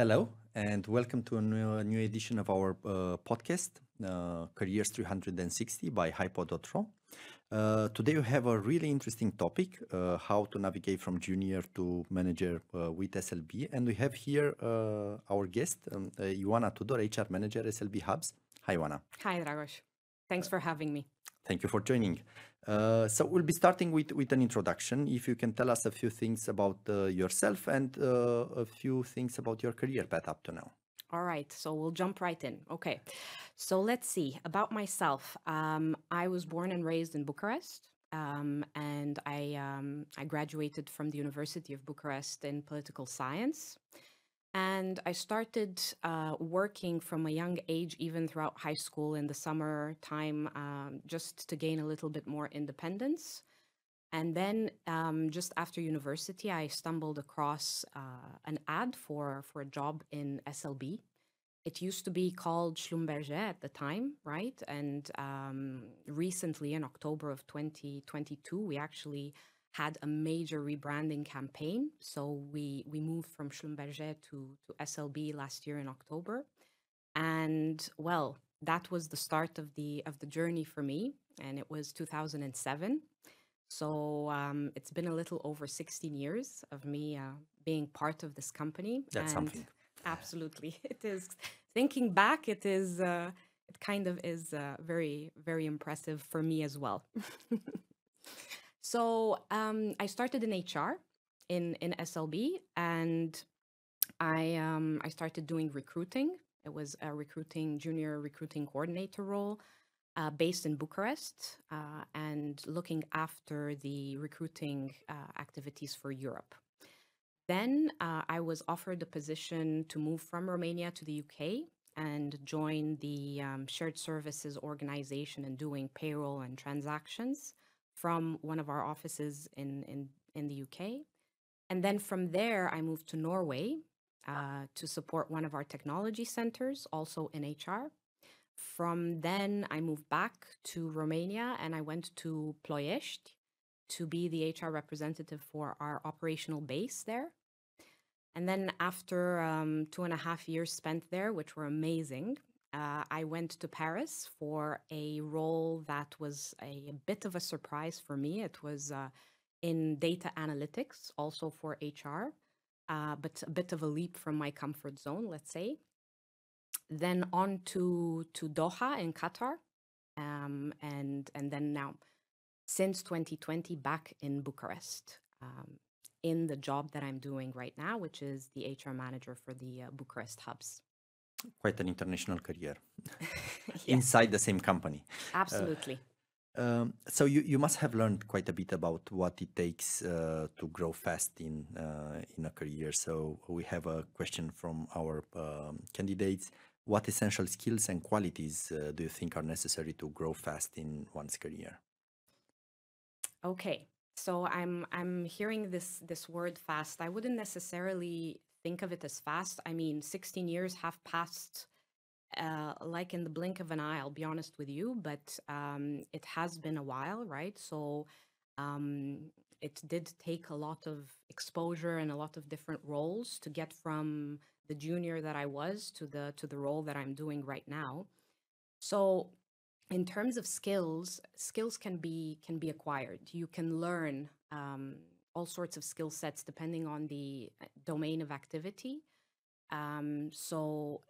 Hello and welcome to a new edition of our podcast, Careers360 by Hypo.ro. Today we have a really interesting topic, how to navigate from junior to manager with SLB. And we have here our guest, Ioana Tudor, HR Manager, SLB Hubs. Hi, Ioana. Hi, Dragoș. Thanks for having me. Thank you for joining. So we'll be starting with an introduction. If you can tell us a few things about yourself and a few things about your career path up to now. All right, so we'll jump right in. Okay, so let's see. About myself, I was born and raised in Bucharest, and I graduated from the University of Bucharest in political science. And I started working from a young age, even throughout high school in the summer time, just to gain a little bit more independence. And then just after university, I stumbled across an ad for a job in SLB. It used to be called Schlumberger at the time, right? And recently, in October of 2022, we actually had a major rebranding campaign. So we moved from Schlumberger to SLB last year in October. And well, that was the start of the journey for me. And it was 2007. So it's been a little over 16 years of me being part of this company. That's something. Absolutely. It is. Thinking back, it is, it kind of is very, very impressive for me as well. So I started in HR in SLB, and I started doing recruiting. It was a junior recruiting coordinator role based in Bucharest and looking after the recruiting activities for Europe. Then I was offered a position to move from Romania to the UK and join the shared services organization and doing payroll and transactions from one of our offices in the UK. And then from there, I moved to Norway to support one of our technology centers, also in HR. From then, I moved back to Romania and I went to Ploiești to be the HR representative for our operational base there. And then after 2.5 years spent there, which were amazing, I went to Paris for a role that was a bit of a surprise for me. It was in data analytics, also for HR, but a bit of a leap from my comfort zone, let's say. Then on to Doha in Qatar, and then now, since 2020, back in Bucharest, in the job that I'm doing right now, which is the HR manager for the Bucharest Hubs. Quite an international career. Yeah. Inside the same company. Absolutely. So you must have learned quite a bit about what it takes to grow fast in a career. So we have a question from our candidates. What essential skills and qualities do you think are necessary to grow fast in one's career? Okay, so I'm hearing this word fast. I wouldn't necessarily think of it as fast. I mean, 16 years have passed like in the blink of an eye, I'll be honest with you, but it has been a while, right? So it did take a lot of exposure and a lot of different roles to get from the junior that I was to the role that I'm doing right now. So in terms of skills can be acquired. You can learn all sorts of skill sets depending on the domain of activity. So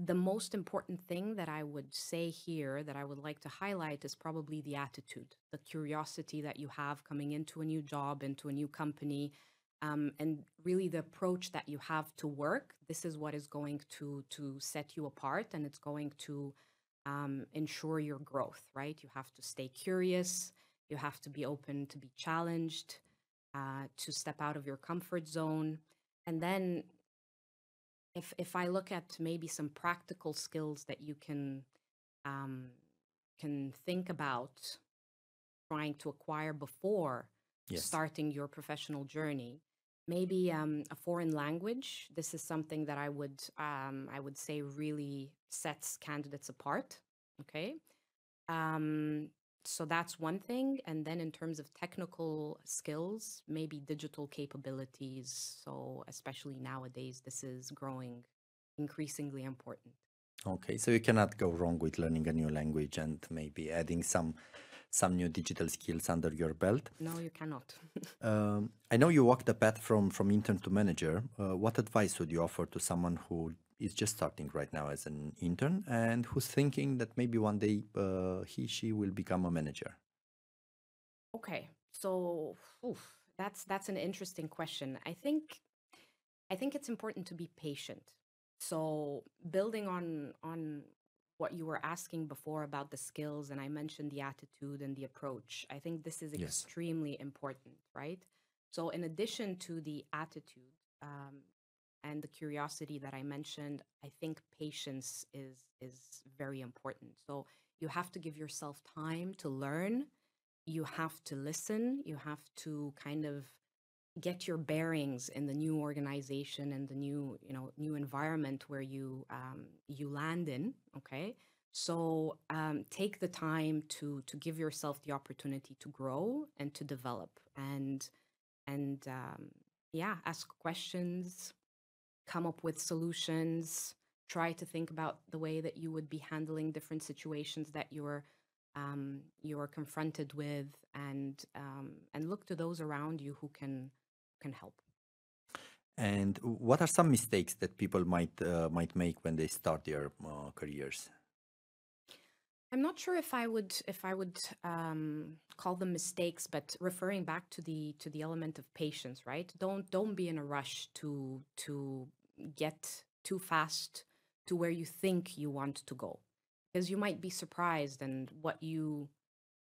the most important thing that I would say here that I would like to highlight is probably the attitude, the curiosity that you have coming into a new job, into a new company, and really the approach that you have to work. This is what is going to set you apart, and it's going to ensure your growth, right? You have to stay curious. You have to be open to be challenged. To step out of your comfort zone. And then if I look at maybe some practical skills that you can think about trying to acquire before starting your professional journey, maybe a foreign language. This is something that I would say really sets candidates apart. Okay. So that's one thing. And then in terms of technical skills, maybe digital capabilities. So especially nowadays, this is growing increasingly important. Okay, so you cannot go wrong with learning a new language and maybe adding some new digital skills under your belt. No, you cannot. I know you walked the path from intern to manager. What advice would you offer to someone who is just starting right now as an intern and who's thinking that maybe one day she will become a manager? Okay, so that's an interesting question. I think it's important to be patient. So building on what you were asking before about the skills, and I mentioned the attitude and the approach, I think this is extremely important, right? So in addition to the attitude and the curiosity that I mentioned, I think patience is very important. So you have to give yourself time to learn. You have to listen. You have to kind of get your bearings in the new organization and the new, new environment where you you land in. Okay, so take the time to give yourself the opportunity to grow and to develop, and yeah, ask questions, come up with solutions, try to think about the way that you would be handling different situations that you are confronted with, and look to those around you who can help. And what are some mistakes that people might make when they start their careers? I'm not sure if I would call them mistakes, but referring back to the element of patience, right? Don't be in a rush to get too fast to where you think you want to go, because you might be surprised, and what you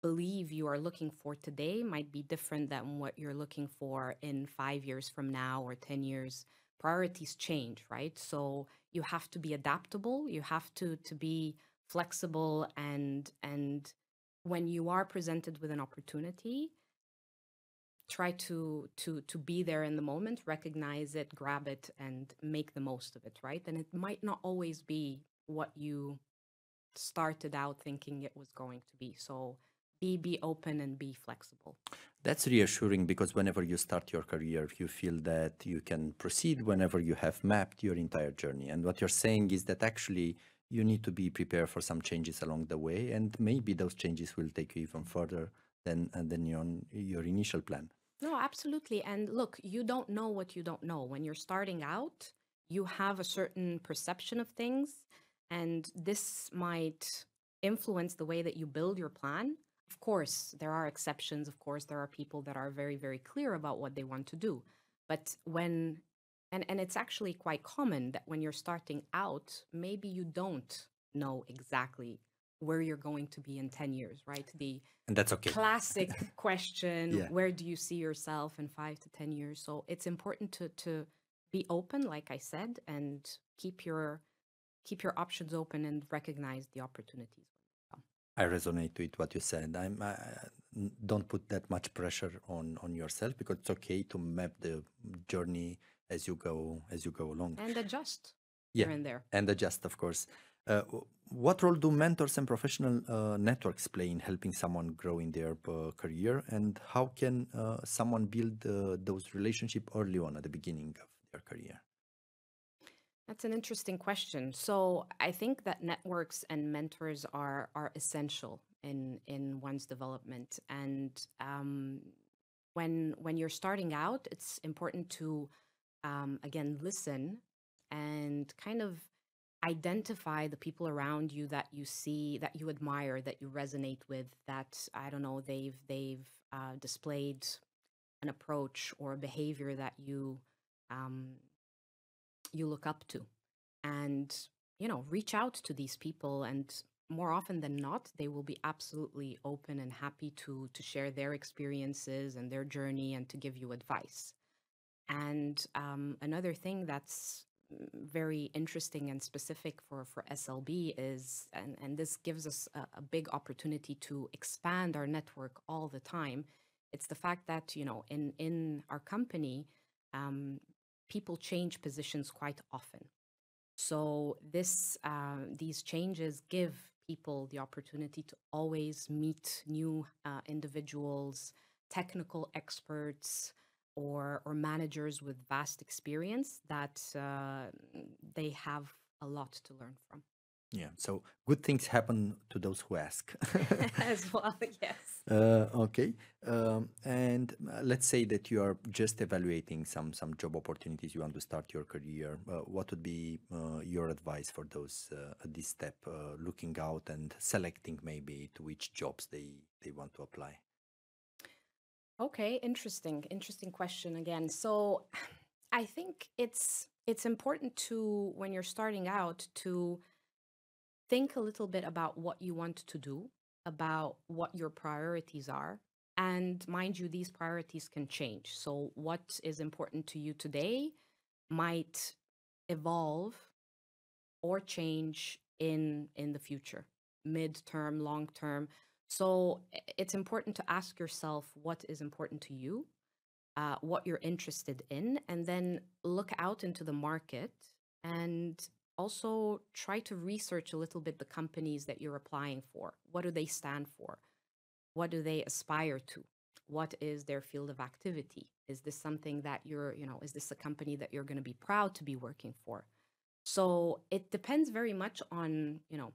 believe you are looking for today might be different than what you're looking for in 5 years from now or 10 years. Priorities change, right? So you have to be adaptable. You have to be flexible. And when you are presented with an opportunity, try to be there in the moment, recognize it, grab it, and make the most of it, right? And it might not always be what you started out thinking it was going to be. So be open and be flexible. That's reassuring, because whenever you start your career, you feel that you can proceed whenever you have mapped your entire journey. And what you're saying is that actually you need to be prepared for some changes along the way, and maybe those changes will take you even further than your initial plan. No, absolutely. And look, you don't know what you don't know. When you're starting out, you have a certain perception of things, and this might influence the way that you build your plan. Of course, there are exceptions. Of course, there are people that are very, very clear about what they want to do. But and it's actually quite common that when you're starting out, maybe you don't know exactly where you're going to be in 10 years, right? And that's okay. Classic question, yeah. Where do you see yourself in 5 to 10 years? So it's important to be open, like I said, and keep your options open and recognize the opportunities. I resonate with what you said. Don't put that much pressure on yourself, because it's okay to map the journey as you go along. And adjust here and there. And adjust, of course. What role do mentors and professional networks play in helping someone grow in their career? And how can someone build those relationships early on at the beginning of their career? That's an interesting question. So I think that networks and mentors are essential in one's development. And when you're starting out, it's important to, again, listen and kind of identify the people around you that you see, that you admire, that you resonate with, that, I don't know, they've displayed an approach or a behavior that you you look up to, and reach out to these people, and more often than not they will be absolutely open and happy to share their experiences and their journey and to give you advice. And another thing that's very interesting and specific for SLB is, and this gives us a big opportunity to expand our network all the time, it's the fact that in our company people change positions quite often. So these changes give people the opportunity to always meet new individuals, technical experts, or managers with vast experience that they have a lot to learn from. Yeah, so good things happen to those who ask. As well, yes. Okay, and let's say that you are just evaluating some job opportunities. You want to start your career. What would be your advice for those at this step, looking out and selecting maybe to which jobs they want to apply? Okay, interesting question again. So I think it's important to, when you're starting out, to think a little bit about what you want to do, about what your priorities are. And mind you, these priorities can change. So what is important to you today might evolve or change in the future, mid-term, long-term. So it's important to ask yourself what is important to you, what you're interested in, and then look out into the market and also try to research a little bit the companies that you're applying for. What do they stand for? What do they aspire to? What is their field of activity? Is this something that you're, you know, is this a company that you're going to be proud to be working for? So it depends very much on, you know,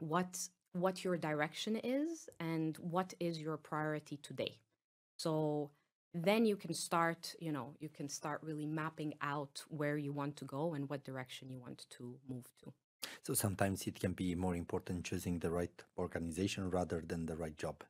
what your direction is and what is your priority today. So then you can start, you know, you can start really mapping out where you want to go and what direction you want to move to. So sometimes it can be more important choosing the right organization rather than the right job.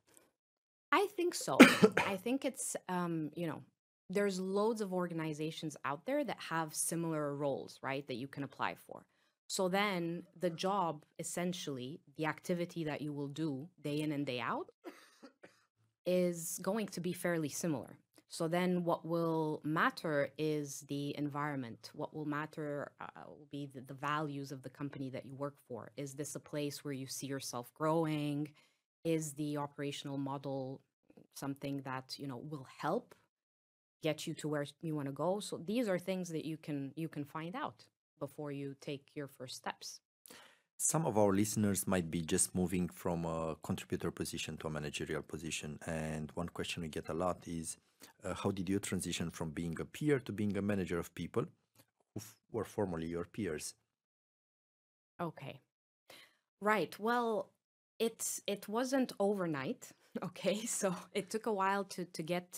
I think so. I think it's, you know, there's loads of organizations out there that have similar roles, right, that you can apply for. So then the job, essentially, the activity that you will do day in and day out is going to be fairly similar. So then what will matter is the environment. What will matter will be the values of the company that you work for. Is this a place where you see yourself growing? Is the operational model something that, you know, will help get you to where you want to go? So these are things that you can find out before you take your first steps. Some of our listeners might be just moving from a contributor position to a managerial position. And one question we get a lot is, how did you transition from being a peer to being a manager of people who were formerly your peers? Okay. Right. Well, it wasn't overnight. Okay. So it took a while to get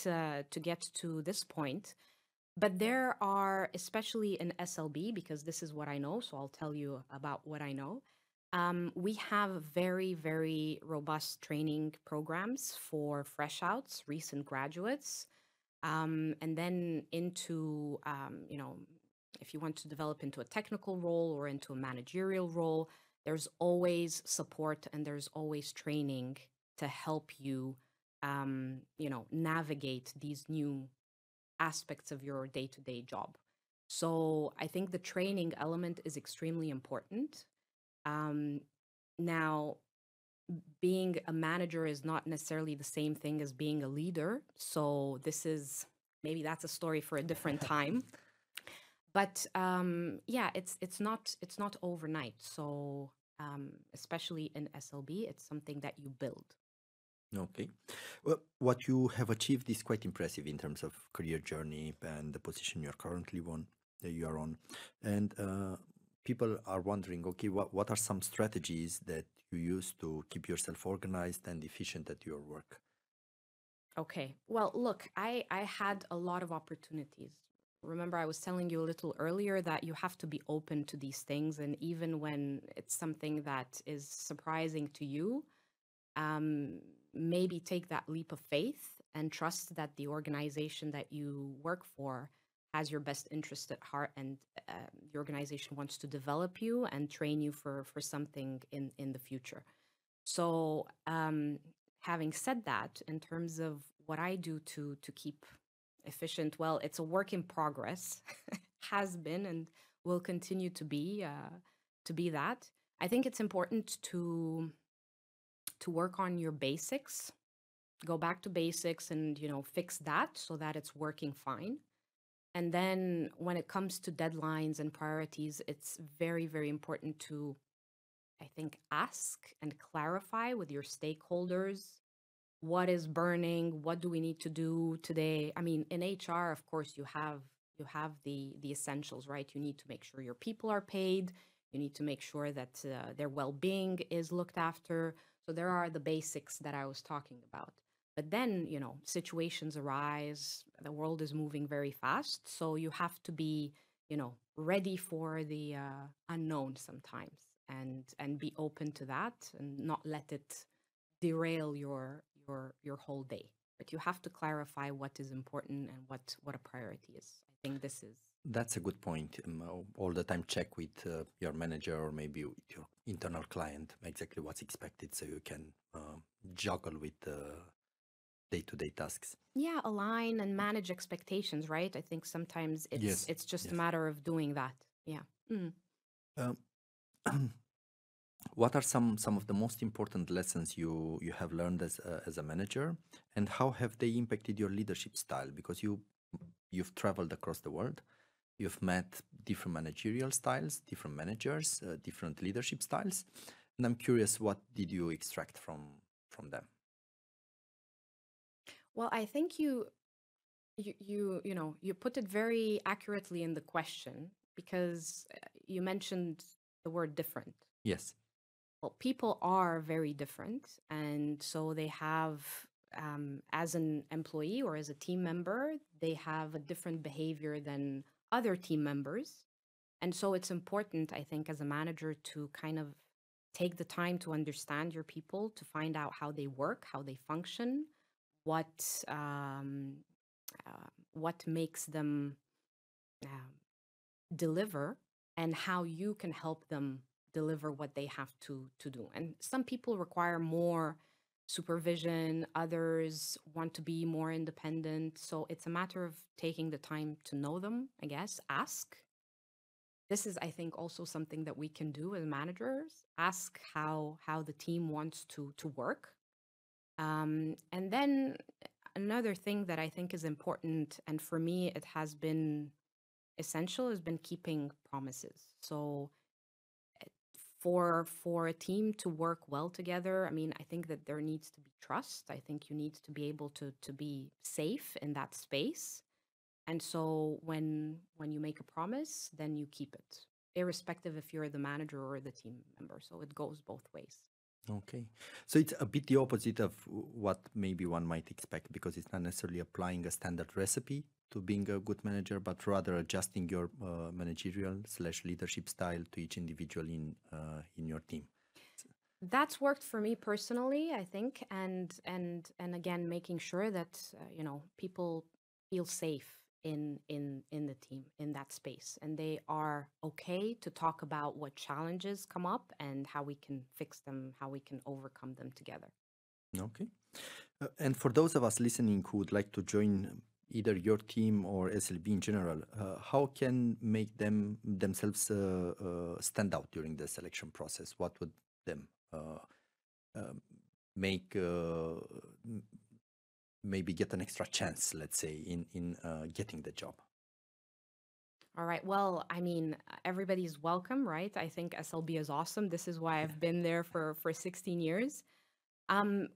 to this point. But there are, especially in SLB, because this is what I know, so I'll tell you about what I know. We have very, very robust training programs for fresh outs, recent graduates, and then into, you know, if you want to develop into a technical role or into a managerial role, there's always support and there's always training to help you, you know, navigate these new aspects of your day-to-day job. So I think the training element is extremely important. Now, being a manager is not necessarily the same thing as being a leader. So this is, maybe that's a story for a different time. But yeah, it's not overnight. So especially in SLB, it's something that you build. Okay. Well, what you have achieved is quite impressive in terms of career journey and the position you're currently on. And people are wondering, okay, what are some strategies that you use to keep yourself organized and efficient at your work? Okay. Well, look, I had a lot of opportunities. Remember, I was telling you a little earlier that you have to be open to these things. And even when it's something that is surprising to you, maybe take that leap of faith and trust that the organization that you work for has your best interest at heart, and the organization wants to develop you and train you for something in the future. So having said that, in terms of what I do to keep efficient, well, it's a work in progress, has been and will continue to be that. I think it's important to work on your basics, go back to basics and, you know, fix that so that it's working fine. And then when it comes to deadlines and priorities, it's very, very important to I think, ask and clarify with your stakeholders what is burning, what do we need to do today. I mean, in HR, of course, you have the essentials, right? You need to make sure your people are paid. You need to make sure that their well-being is looked after. So there are the basics that I was talking about. But then, you know, situations arise, the world is moving very fast. So you have to be, you know, ready for the unknown sometimes and be open to that and not let it derail your whole day. But you have to clarify what is important and what a priority is. I think this is. That's a good point. All the time check with your manager or maybe your internal client exactly what's expected so you can juggle with the day-to-day tasks. Yeah, align and manage expectations, right? I think sometimes it's, yes, it's just a matter of doing that. Yeah. Mm. What are some of the most important lessons you have learned as a manager, and how have they impacted your leadership style? Because you've traveled across the world. You've met different managerial styles, different managers, different leadership styles. And I'm curious, what did you extract from them? Well, I think you put it very accurately in the question, because you mentioned the word different. Yes. Well, people are very different. And so they have, as an employee or as a team member, they have a different behavior than other team members. And so it's important, I think, as a manager to kind of take the time to understand your people, to find out how they work, how they function, what makes them deliver, and how you can help them deliver what they have to do. And some people require more supervision, others want to be more independent. So it's a matter of taking the time to know them, I guess. Ask. This is, I think, also something that we can do as managers. Ask how the team wants to work. And then another thing that I think is important, and for me it has been essential, has been keeping promises. So for a team to work well together, I mean, I think that there needs to be trust. I think you need to be able to be safe in that space. And so when you make a promise, then you keep it, irrespective if you're the manager or the team member. So it goes both ways. Okay. So it's a bit the opposite of what maybe one might expect, because it's not necessarily applying a standard recipe to being a good manager, but rather adjusting your managerial/leadership style to each individual in your team. That's worked for me personally, I think. And again, making sure that, you know, people feel safe in the team, in that space, and they are okay to talk about what challenges come up and how we can fix them, how we can overcome them together. Okay. And for those of us listening who would like to join either your team or SLB in general, how can make themselves stand out during the selection process? What would them make maybe get an extra chance, let's say, in getting the job? All right. Well, I mean, everybody's welcome, right? I think SLB is awesome. This is why I've been there for 16 years.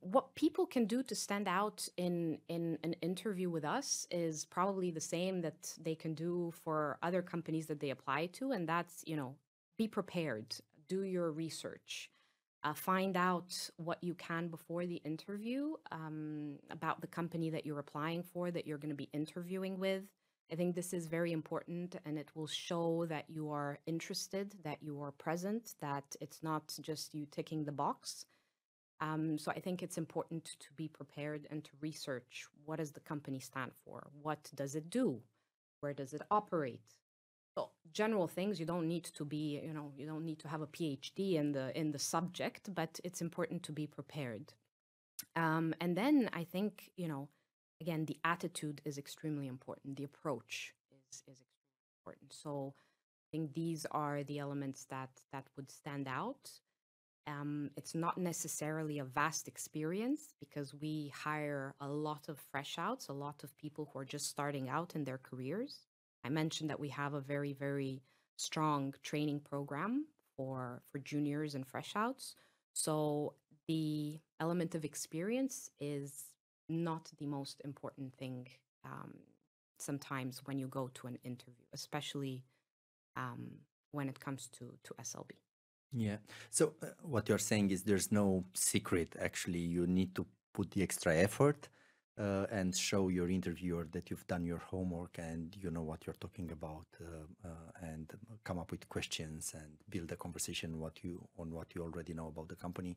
What people can do to stand out in an interview with us is probably the same that they can do for other companies that they apply to. And that's, you know, be prepared, do your research. Find out what you can before the interview about the company that you're applying for, that you're going to be interviewing with. I think this is very important, and it will show that you are interested, that you are present, that it's not just you ticking the box. So I think it's important to be prepared and to research, what does the company stand for? What does it do? Where does it operate? So general things. You don't need to be, you know, you don't need to have a PhD in the subject, but it's important to be prepared. And then I think, you know, again, the attitude is extremely important. The approach is extremely important. So I think these are the elements that would stand out. It's not necessarily a vast experience, because we hire a lot of fresh outs, a lot of people who are just starting out in their careers. I mentioned that we have a very, very strong training program for juniors and fresh outs. So the element of experience is not the most important thing sometimes when you go to an interview, especially when it comes to SLB. Yeah. So what you're saying is there's no secret, actually. You need to put the extra effort and show your interviewer that you've done your homework and you know what you're talking about, and come up with questions and build a conversation on what you already know about the company.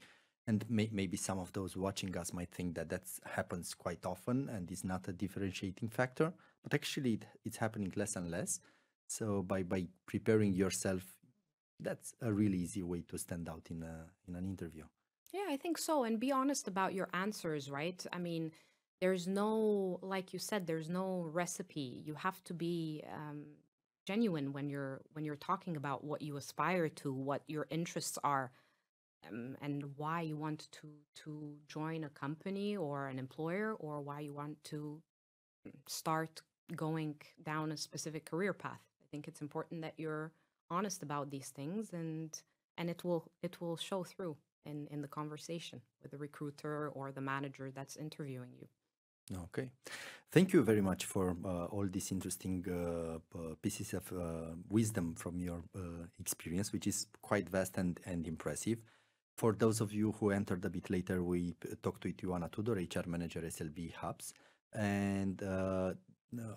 And maybe some of those watching us might think that that happens quite often and is not a differentiating factor, but actually it's happening less and less. So by preparing yourself, that's a really easy way to stand out in an interview. Yeah, I think so. And be honest about your answers, right? I mean, there's no, like you said, there's no recipe. You have to be genuine when you're talking about what you aspire to, what your interests are, and why you want to join a company or an employer, or why you want to start going down a specific career path. I think it's important that you're honest about these things, and it will show through in the conversation with the recruiter or the manager that's interviewing you. Okay, thank you very much for all these interesting pieces of wisdom from your experience, which is quite vast and impressive. For those of you who entered a bit later, we talked with Ioana Tudor, HR Manager, SLB Hubs, and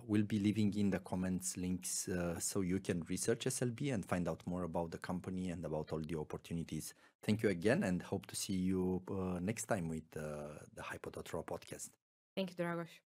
we'll be leaving in the comments links so you can research SLB and find out more about the company and about all the opportunities. Thank you again, and hope to see you next time with the Hypo.ro podcast. Thank you, Dragoș.